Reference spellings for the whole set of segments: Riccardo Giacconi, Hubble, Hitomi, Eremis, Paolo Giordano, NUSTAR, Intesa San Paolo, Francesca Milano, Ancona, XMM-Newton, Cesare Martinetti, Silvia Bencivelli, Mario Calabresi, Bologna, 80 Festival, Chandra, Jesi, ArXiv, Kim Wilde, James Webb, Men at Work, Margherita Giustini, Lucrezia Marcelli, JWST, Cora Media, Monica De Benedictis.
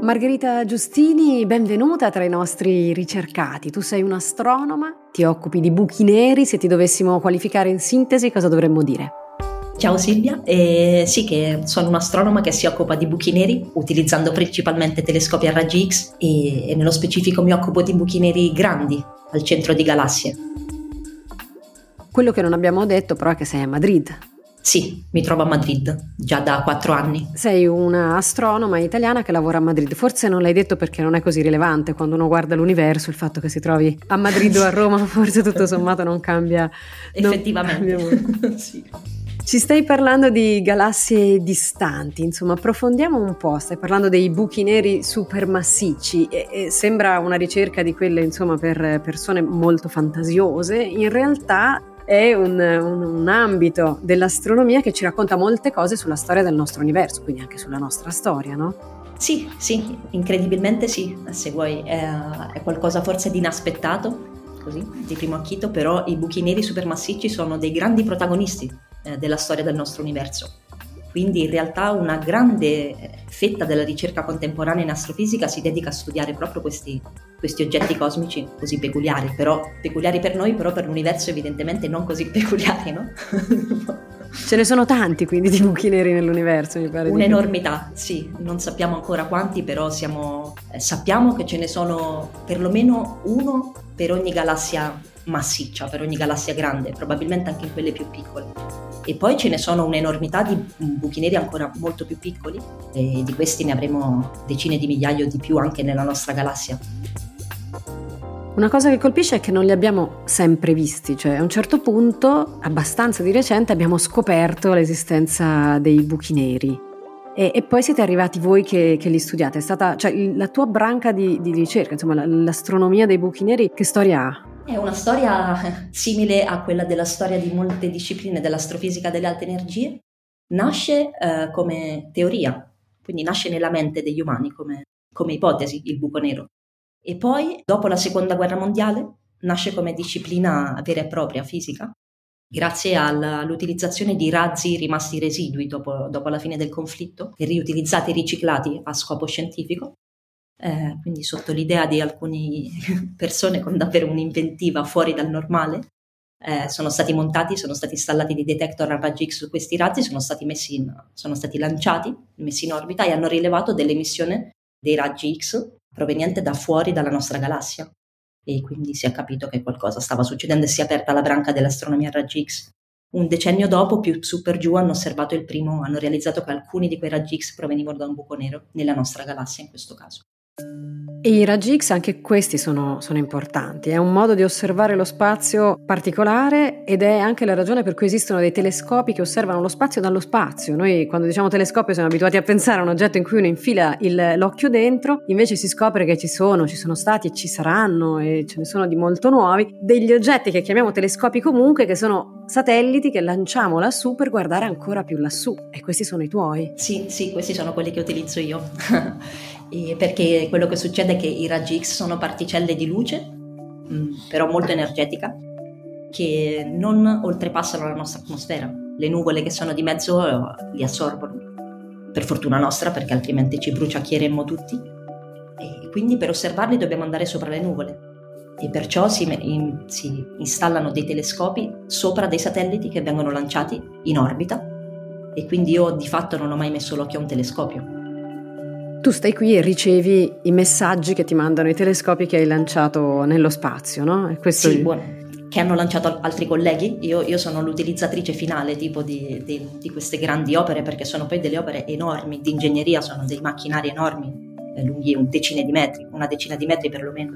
Margherita Giustini, benvenuta tra i nostri ricercati. Tu sei un'astronoma, ti occupi di buchi neri. Se ti dovessimo qualificare in sintesi, cosa dovremmo dire? Ciao Silvia, sì che sono un'astronoma che si occupa di buchi neri utilizzando principalmente telescopi a raggi X e nello specifico mi occupo di buchi neri grandi al centro di galassie. Quello che non abbiamo detto però è che sei a Madrid. Sì, mi trovo a Madrid, già da 4 anni. Sei una astronoma italiana che lavora a Madrid. Forse non l'hai detto perché non è così rilevante quando uno guarda l'universo, il fatto che si trovi a Madrid o a Roma, forse tutto sommato non cambia. Effettivamente. Non cambia. Sì. Ci stai parlando di galassie distanti, insomma, approfondiamo un po'. Stai parlando dei buchi neri supermassicci e sembra una ricerca di quelle, insomma, per persone molto fantasiose. In realtà è un ambito dell'astronomia che ci racconta molte cose sulla storia del nostro universo, quindi anche sulla nostra storia, no? Sì, incredibilmente sì, se vuoi, è qualcosa forse di inaspettato, così, di primo acchito, però i buchi neri supermassicci sono dei grandi protagonisti della storia del nostro universo. Quindi in realtà una grande fetta della ricerca contemporanea in astrofisica si dedica a studiare proprio questi oggetti cosmici così peculiari, però peculiari per noi, però per l'universo evidentemente non così peculiari, no? Ce ne sono tanti quindi di buchi neri nell'universo, mi pare. Un'enormità, sì, non sappiamo ancora quanti, però sappiamo che ce ne sono perlomeno uno per ogni galassia massiccia, per ogni galassia grande, probabilmente anche in quelle più piccole. E poi ce ne sono un'enormità di buchi neri ancora molto più piccoli e di questi ne avremo decine di migliaia di più anche nella nostra galassia. Una cosa che colpisce è che non li abbiamo sempre visti, cioè a un certo punto, abbastanza di recente, abbiamo scoperto l'esistenza dei buchi neri. E poi siete arrivati voi che li studiate. È stata, cioè, la tua branca di ricerca, insomma, l'astronomia dei buchi neri, che storia ha? È una storia simile a quella della storia di molte discipline dell'astrofisica delle alte energie. Nasce come teoria, quindi nasce nella mente degli umani come ipotesi il buco nero. E poi, dopo la Seconda Guerra Mondiale, nasce come disciplina vera e propria fisica, grazie all'utilizzazione di razzi rimasti residui dopo la fine del conflitto, e riutilizzati e riciclati a scopo scientifico. Quindi sotto l'idea di alcune persone con davvero un'inventiva fuori dal normale, sono stati installati dei detector a raggi X su questi razzi, sono stati lanciati, messi in orbita e hanno rilevato dell'emissione dei raggi X proveniente da fuori dalla nostra galassia. E quindi si è capito che qualcosa stava succedendo e si è aperta la branca dell'astronomia a raggi X. Un decennio dopo, più su per giù, hanno realizzato che alcuni di quei raggi X provenivano da un buco nero nella nostra galassia in questo caso. E i raggi X, anche questi sono importanti, è un modo di osservare lo spazio particolare ed è anche la ragione per cui esistono dei telescopi che osservano lo spazio dallo spazio. Noi quando diciamo telescopio siamo abituati a pensare a un oggetto in cui uno infila l'occhio dentro, invece si scopre che ci sono stati e ci saranno, e ce ne sono di molto nuovi, degli oggetti che chiamiamo telescopi comunque, che sono satelliti che lanciamo lassù per guardare ancora più lassù. E questi sono i tuoi? Sì, questi sono quelli che utilizzo io. E perché quello che succede è che i raggi X sono particelle di luce, però molto energetica, che non oltrepassano la nostra atmosfera. Le nuvole che sono di mezzo li assorbono, per fortuna nostra, perché altrimenti ci bruciacchieremmo tutti. E quindi per osservarli dobbiamo andare sopra le nuvole, e perciò si installano dei telescopi sopra dei satelliti che vengono lanciati in orbita, e quindi io di fatto non ho mai messo l'occhio a un telescopio. Tu stai qui e ricevi i messaggi che ti mandano i telescopi che hai lanciato nello spazio, no? E questo sì, buono. Che hanno lanciato altri colleghi. Io sono l'utilizzatrice finale tipo di queste grandi opere, perché sono poi delle opere enormi di ingegneria, sono dei macchinari enormi, lunghi una decina di metri perlomeno.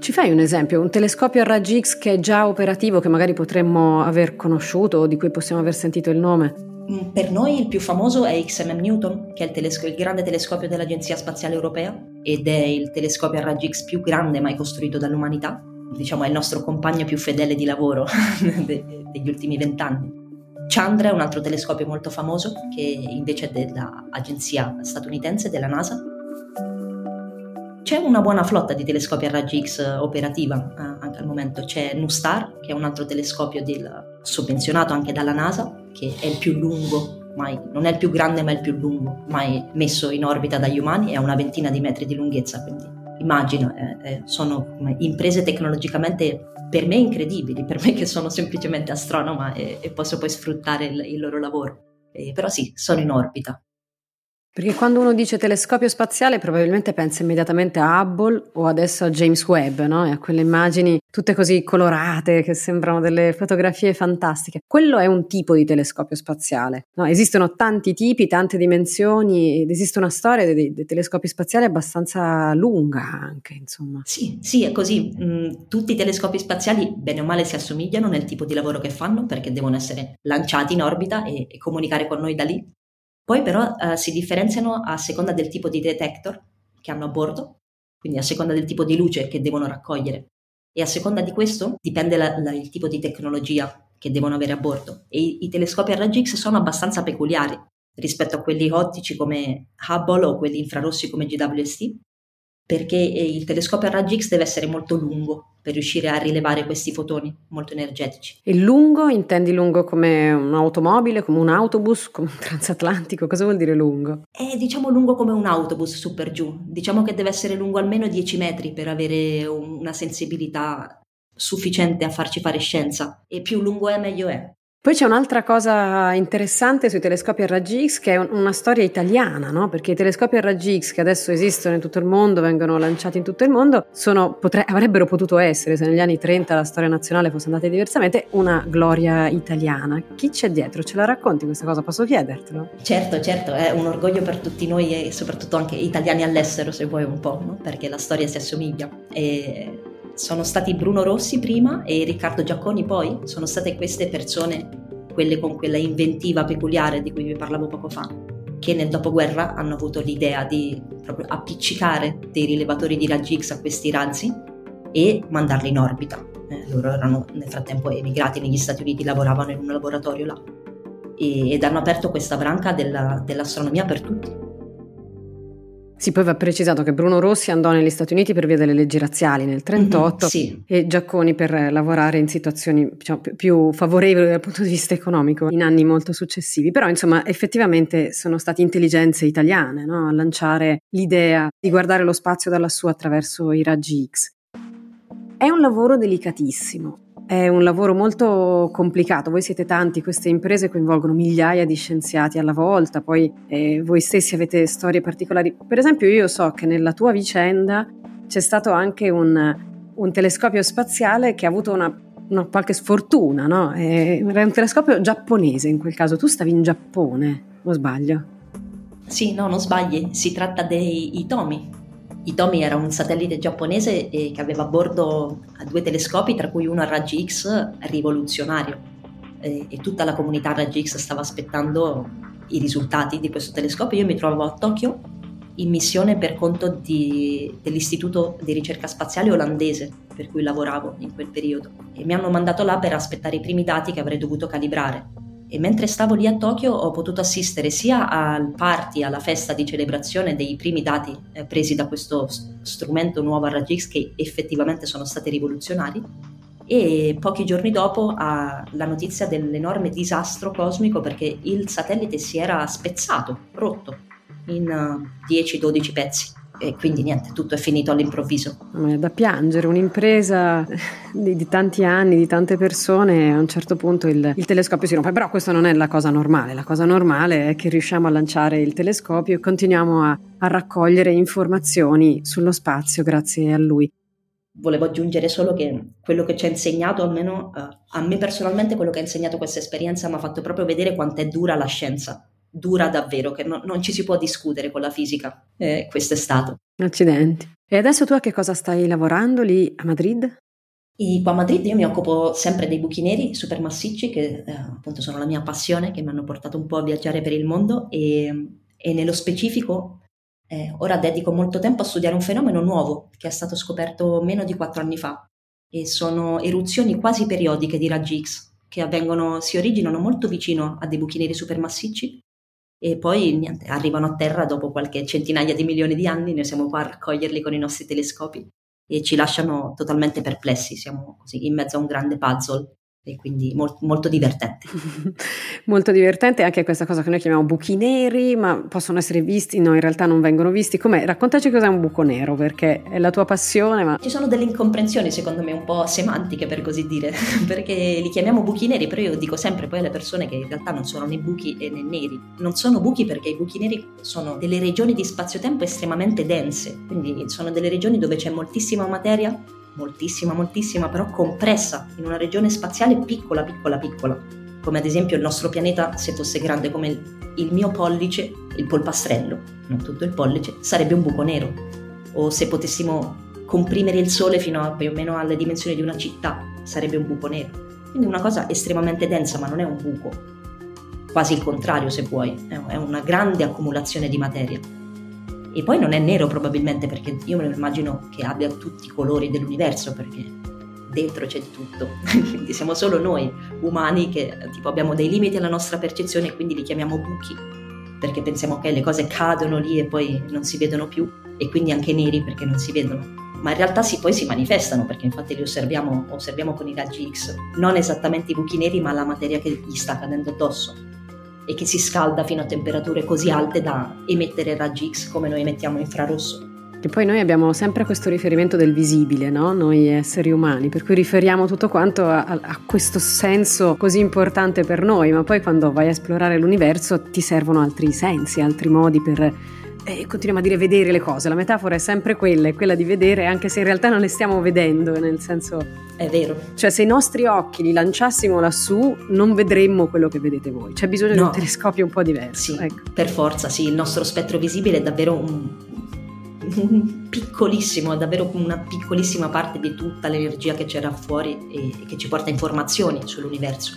Ci fai un esempio? Un telescopio a raggi X che è già operativo, che magari potremmo aver conosciuto o di cui possiamo aver sentito il nome? Per noi il più famoso è XMM-Newton, che è il grande telescopio dell'Agenzia Spaziale Europea, ed è il telescopio a raggi X più grande mai costruito dall'umanità. Diciamo è il nostro compagno più fedele di lavoro degli ultimi 20 anni. Chandra è un altro telescopio molto famoso che invece è dell'agenzia statunitense, della NASA. C'è una buona flotta di telescopi a raggi X operativa anche al momento. C'è NUSTAR, che è un altro telescopio sovvenzionato anche dalla NASA, che è il più lungo mai, non è il più grande ma è il più lungo mai messo in orbita dagli umani, e ha una 20 metri di lunghezza, quindi immagino, sono imprese tecnologicamente per me incredibili, per me che sono semplicemente astronoma e posso poi sfruttare il loro lavoro, però sì, sono in orbita. Perché quando uno dice telescopio spaziale probabilmente pensa immediatamente a Hubble o adesso a James Webb, no? E a quelle immagini tutte così colorate che sembrano delle fotografie fantastiche. Quello è un tipo di telescopio spaziale, no? Esistono tanti tipi, tante dimensioni, ed esiste una storia dei telescopi spaziali abbastanza lunga anche, insomma. Sì, è così. Tutti i telescopi spaziali bene o male si assomigliano nel tipo di lavoro che fanno, perché devono essere lanciati in orbita e comunicare con noi da lì. Poi però si differenziano a seconda del tipo di detector che hanno a bordo, quindi a seconda del tipo di luce che devono raccogliere, e a seconda di questo dipende il tipo di tecnologia che devono avere a bordo. E i telescopi a raggi X sono abbastanza peculiari rispetto a quelli ottici come Hubble o quelli infrarossi come JWST, perché il telescopio a raggi X deve essere molto lungo per riuscire a rilevare questi fotoni molto energetici. E lungo, intendi lungo come un'automobile, come un autobus, come un transatlantico? Cosa vuol dire lungo? È diciamo lungo come un autobus su per giù, diciamo che deve essere lungo almeno 10 metri per avere una sensibilità sufficiente a farci fare scienza, e più lungo è meglio è. Poi c'è un'altra cosa interessante sui telescopi a raggi X che è una storia italiana, no? Perché i telescopi a raggi X che adesso esistono in tutto il mondo, vengono lanciati in tutto il mondo, avrebbero potuto essere, se negli anni 30 la storia nazionale fosse andata diversamente, una gloria italiana. Chi c'è dietro? Ce la racconti questa cosa? Posso chiedertelo? Certo, è un orgoglio per tutti noi e soprattutto anche italiani all'estero, se vuoi un po', no? Perché la storia si assomiglia. Sono stati Bruno Rossi prima e Riccardo Giacconi poi, sono state queste persone, quelle con quella inventiva peculiare di cui vi parlavo poco fa, che nel dopoguerra hanno avuto l'idea di proprio appiccicare dei rilevatori di raggi X a questi razzi e mandarli in orbita. Loro erano nel frattempo emigrati negli Stati Uniti, lavoravano in un laboratorio là, ed hanno aperto questa branca dell'astronomia per tutti. Sì, poi va precisato che Bruno Rossi andò negli Stati Uniti per via delle leggi razziali nel 1938, sì. E Giacconi per lavorare in situazioni, diciamo, più favorevoli dal punto di vista economico in anni molto successivi. Però insomma effettivamente sono state intelligenze italiane, no? A lanciare l'idea di guardare lo spazio da lassù attraverso i raggi X. È un lavoro delicatissimo. È un lavoro molto complicato, voi siete tanti, queste imprese coinvolgono migliaia di scienziati alla volta, poi voi stessi avete storie particolari. Per esempio io so che nella tua vicenda c'è stato anche un telescopio spaziale che ha avuto una qualche sfortuna, no? Era un telescopio giapponese in quel caso, tu stavi in Giappone, o sbaglio? Sì, no, non sbagli, si tratta dei Hitomi. Hitomi era un satellite giapponese che aveva a bordo 2 telescopi, tra cui uno a raggi X rivoluzionario, e tutta la comunità a raggi X stava aspettando i risultati di questo telescopio. Io mi trovavo a Tokyo in missione per conto dell'istituto di ricerca spaziale olandese per cui lavoravo in quel periodo, e mi hanno mandato là per aspettare i primi dati che avrei dovuto calibrare. E mentre stavo lì a Tokyo ho potuto assistere sia al party, alla festa di celebrazione dei primi dati presi da questo strumento nuovo a raggi X, che effettivamente sono stati rivoluzionari, e pochi giorni dopo alla notizia dell'enorme disastro cosmico, perché il satellite si era spezzato, rotto in 10-12 pezzi. E quindi niente, tutto è finito all'improvviso. Da piangere, un'impresa di tanti anni, di tante persone, a un certo punto il telescopio si rompe. Però questo non è la cosa normale, la cosa normale è che riusciamo a lanciare il telescopio e continuiamo a raccogliere informazioni sullo spazio grazie a lui. Volevo aggiungere solo che quello che ci ha insegnato, almeno a me personalmente, quello che ha insegnato questa esperienza mi ha fatto proprio vedere quanto è dura la scienza. Dura davvero, che non ci si può discutere con la fisica, questo è stato. Accidenti. E adesso tu a che cosa stai lavorando lì a Madrid? Qua a Madrid io mi occupo sempre dei buchi neri supermassicci, che appunto sono la mia passione, che mi hanno portato un po' a viaggiare per il mondo, e nello specifico Ora dedico molto tempo a studiare un fenomeno nuovo che è stato scoperto meno di 4 anni fa e sono eruzioni quasi periodiche di raggi X che si originano molto vicino a dei buchi neri supermassicci e poi arrivano a terra dopo qualche centinaia di milioni di anni. Noi siamo qua a raccoglierli con i nostri telescopi e ci lasciano totalmente perplessi, siamo così in mezzo a un grande puzzle. E quindi molto divertente. Molto divertente anche questa cosa che noi chiamiamo buchi neri, ma possono essere visti, no, in realtà non vengono visti. Com'è? Raccontaci cos'è un buco nero, perché è la tua passione. Ma ci sono delle incomprensioni, secondo me, un po' semantiche, per così dire, perché li chiamiamo buchi neri, però io dico sempre poi alle persone che in realtà non sono né buchi né neri. Non sono buchi perché i buchi neri sono delle regioni di spazio-tempo estremamente dense, quindi sono delle regioni dove c'è moltissima materia, moltissima, però compressa in una regione spaziale piccola, come ad esempio il nostro pianeta. Se fosse grande come il mio pollice, il polpastrello, non tutto il pollice, sarebbe un buco nero. O se potessimo comprimere il Sole fino a più o meno alle dimensioni di una città, sarebbe un buco nero. Quindi una cosa estremamente densa, ma non è un buco, quasi il contrario se vuoi, è una grande accumulazione di materia. E poi non è nero probabilmente, perché io me lo immagino che abbia tutti i colori dell'universo, perché dentro c'è di tutto. Quindi siamo solo noi umani che abbiamo dei limiti alla nostra percezione e quindi li chiamiamo buchi, perché pensiamo che le cose cadono lì e poi non si vedono più, e quindi anche neri perché non si vedono. Ma in realtà poi si manifestano, perché infatti li osserviamo con i raggi X, non esattamente i buchi neri ma la materia che gli sta cadendo addosso e che si scalda fino a temperature così alte da emettere raggi X come noi emettiamo infrarosso. E poi noi abbiamo sempre questo riferimento del visibile, no? Noi esseri umani, per cui riferiamo tutto quanto a questo senso così importante per noi, ma poi quando vai a esplorare l'universo ti servono altri sensi, altri modi per... continuiamo a dire vedere le cose. La metafora è sempre quella di vedere, anche se in realtà non le stiamo vedendo, nel senso... È vero. Cioè, se i nostri occhi li lanciassimo lassù, non vedremmo quello che vedete voi. C'è bisogno di un telescopio un po' diverso. Sì, ecco. Per forza, sì. Il nostro spettro visibile è davvero un piccolissimo, è davvero una piccolissima parte di tutta l'energia che c'era fuori e che ci porta informazioni sull'universo.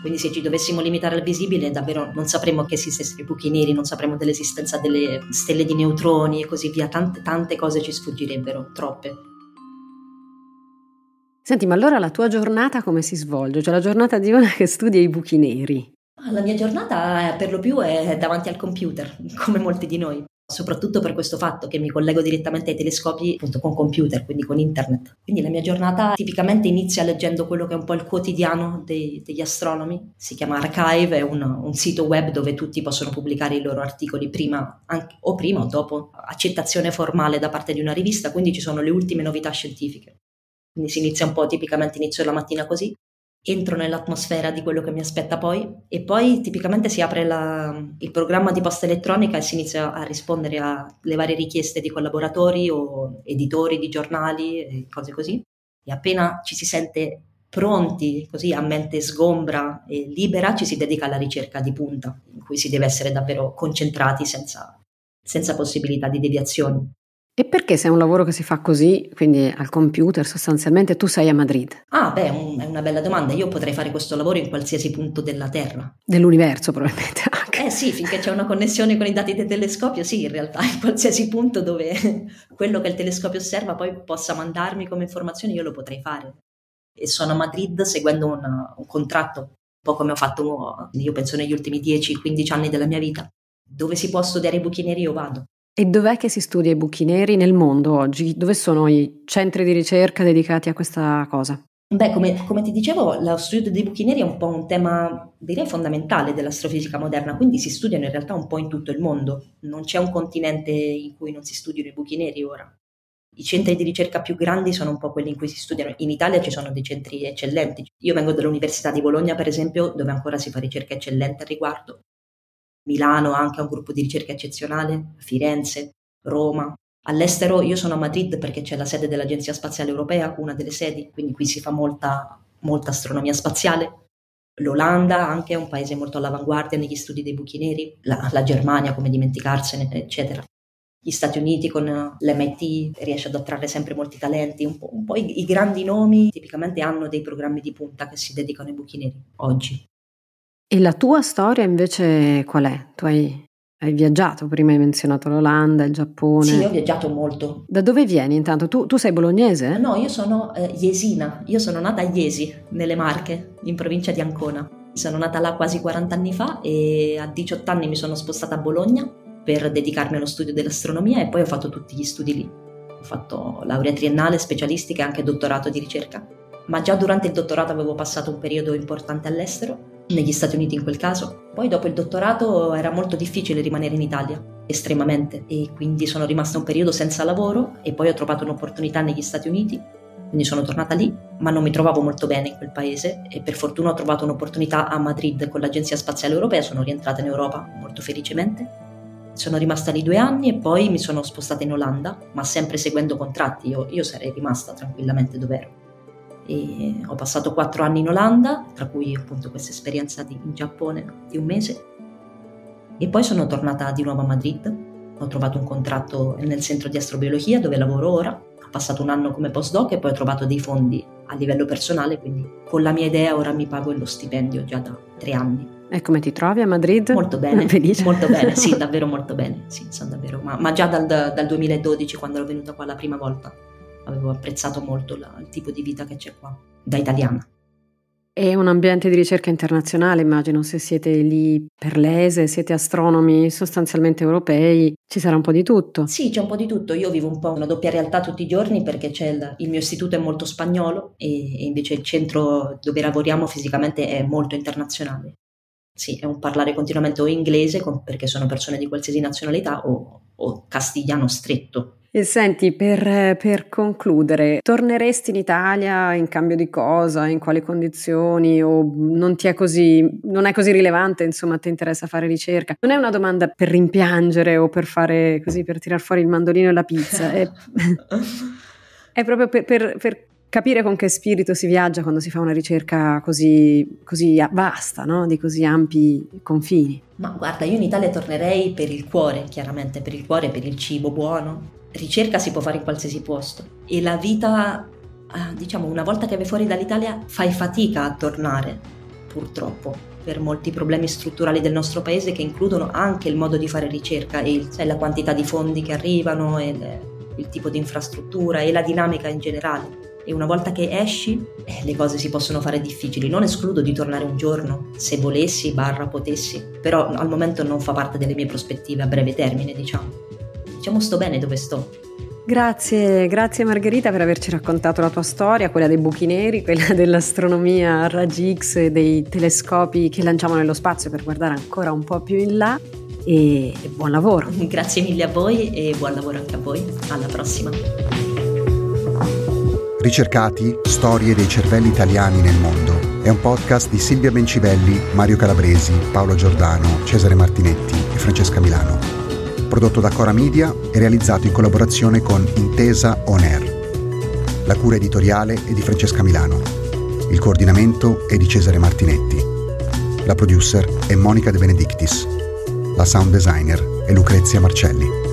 Quindi se ci dovessimo limitare al visibile davvero non sapremmo che esistessero i buchi neri, non sapremmo dell'esistenza delle stelle di neutroni e così via, tante cose ci sfuggirebbero, troppe. Senti, ma allora la tua giornata come si svolge? Cioè la giornata di una che studia i buchi neri? La mia giornata per lo più è davanti al computer, come molti di noi, soprattutto per questo fatto che mi collego direttamente ai telescopi appunto con computer, quindi con internet. Quindi la mia giornata tipicamente inizia leggendo quello che è un po' il quotidiano degli astronomi. Si chiama ArXiv, è un sito web dove tutti possono pubblicare i loro articoli prima o dopo accettazione formale da parte di una rivista, quindi ci sono le ultime novità scientifiche. Quindi si inizia un po', tipicamente inizio la mattina così, entro nell'atmosfera di quello che mi aspetta poi, e poi tipicamente si apre il programma di posta elettronica e si inizia a rispondere alle varie richieste di collaboratori o editori di giornali e cose così. E appena ci si sente pronti, così a mente sgombra e libera, ci si dedica alla ricerca di punta, in cui si deve essere davvero concentrati senza possibilità di deviazioni. E perché se è un lavoro che si fa così, quindi al computer sostanzialmente, tu sei a Madrid? È una bella domanda. Io potrei fare questo lavoro in qualsiasi punto della Terra. Dell'universo probabilmente anche. Sì, finché c'è una connessione con i dati del telescopio, sì, in realtà in qualsiasi punto dove quello che il telescopio osserva poi possa mandarmi come informazioni, io lo potrei fare. E sono a Madrid seguendo un contratto, un po' come ho fatto io penso negli ultimi 10-15 anni della mia vita. Dove si può studiare i buchi neri io vado. E dov'è che si studia i buchi neri nel mondo oggi? Dove sono i centri di ricerca dedicati a questa cosa? Beh, come ti dicevo, lo studio dei buchi neri è un po' un tema, direi, fondamentale dell'astrofisica moderna, quindi si studiano in realtà un po' in tutto il mondo. Non c'è un continente in cui non si studiano i buchi neri ora. I centri di ricerca più grandi sono un po' quelli in cui si studiano. In Italia ci sono dei centri eccellenti. Io vengo dall'Università di Bologna, per esempio, dove ancora si fa ricerca eccellente al riguardo. Milano anche ha un gruppo di ricerca eccezionale, Firenze, Roma. All'estero io sono a Madrid perché c'è la sede dell'Agenzia Spaziale Europea, una delle sedi, quindi qui si fa molta astronomia spaziale. L'Olanda anche è un paese molto all'avanguardia negli studi dei buchi neri, la Germania, come dimenticarsene, eccetera. Gli Stati Uniti con l'MIT riesce ad attrarre sempre molti talenti, un po' i grandi nomi tipicamente hanno dei programmi di punta che si dedicano ai buchi neri oggi. E la tua storia invece qual è? Tu hai Hai viaggiato, prima hai menzionato l'Olanda, il Giappone. Sì, ho viaggiato molto. Da dove vieni intanto? Tu sei bolognese? No, io sono jesina, io sono nata a Jesi, nelle Marche, in provincia di Ancona. Sono nata là quasi 40 anni fa e a 18 anni mi sono spostata a Bologna per dedicarmi allo studio dell'astronomia e poi ho fatto tutti gli studi lì. Ho fatto laurea triennale, specialistica e anche dottorato di ricerca. Ma già durante il dottorato avevo passato un periodo importante all'estero, negli Stati Uniti in quel caso. Poi dopo il dottorato era molto difficile rimanere in Italia, estremamente, e quindi sono rimasta un periodo senza lavoro e poi ho trovato un'opportunità negli Stati Uniti, quindi sono tornata lì, ma non mi trovavo molto bene in quel paese e per fortuna ho trovato un'opportunità a Madrid con l'Agenzia Spaziale Europea, sono rientrata in Europa molto felicemente. Sono rimasta lì 2 anni e poi mi sono spostata in Olanda, ma sempre seguendo contratti, io sarei rimasta tranquillamente dov'ero. E ho passato 4 anni in Olanda, tra cui appunto questa esperienza in Giappone di un mese, e poi sono tornata di nuovo a Madrid, ho trovato un contratto nel centro di astrobiologia dove lavoro ora, ho passato 1 anno come postdoc e poi ho trovato dei fondi a livello personale, quindi con la mia idea ora mi pago lo stipendio già da 3 anni. E come ti trovi a Madrid? Molto bene, felice. Molto bene, sì, davvero molto bene, sì, davvero, ma già dal 2012 quando ero venuta qua la prima volta. Avevo apprezzato molto il tipo di vita che c'è qua, da italiana. È un ambiente di ricerca internazionale, immagino, se siete lì per l'ESE, siete astronomi sostanzialmente europei, ci sarà un po' di tutto. Sì, c'è un po' di tutto, io vivo un po' una doppia realtà tutti i giorni perché c'è il mio istituto è molto spagnolo e invece il centro dove lavoriamo fisicamente è molto internazionale. Sì, è un parlare continuamente o inglese perché sono persone di qualsiasi nazionalità o castigliano stretto. E senti, per concludere, torneresti in Italia in cambio di cosa, in quali condizioni, o non è così rilevante, insomma, ti interessa fare ricerca? Non è una domanda per rimpiangere o per fare così, per tirar fuori il mandolino e la pizza, è proprio per capire con che spirito si viaggia quando si fa una ricerca così vasta, no? Di così ampi confini. Ma guarda, io in Italia tornerei per il cuore, chiaramente, per il cuore, per il cibo buono. Ricerca si può fare in qualsiasi posto e la vita, diciamo, una volta che vai fuori dall'Italia fai fatica a tornare, purtroppo, per molti problemi strutturali del nostro paese che includono anche il modo di fare ricerca e la quantità di fondi che arrivano e il tipo di infrastruttura e la dinamica in generale. E una volta che esci le cose si possono fare difficili. Non escludo di tornare un giorno se volessi /potessi, però al momento non fa parte delle mie prospettive a breve termine, diciamo sto bene dove sto. Grazie Margherita per averci raccontato la tua storia, quella dei buchi neri, quella dell'astronomia a raggi X e dei telescopi che lanciamo nello spazio per guardare ancora un po' più in là, e buon lavoro. Grazie mille a voi e buon lavoro anche a voi, alla prossima. Ricercati, storie dei cervelli italiani nel mondo è un podcast di Silvia Bencivelli, Mario Calabresi, Paolo Giordano, Cesare Martinetti e Francesca Milano. Prodotto da Cora Media e realizzato in collaborazione con Intesa On Air. La cura editoriale è di Francesca Milano. Il coordinamento è di Cesare Martinetti. La producer è Monica De Benedictis. La sound designer è Lucrezia Marcelli.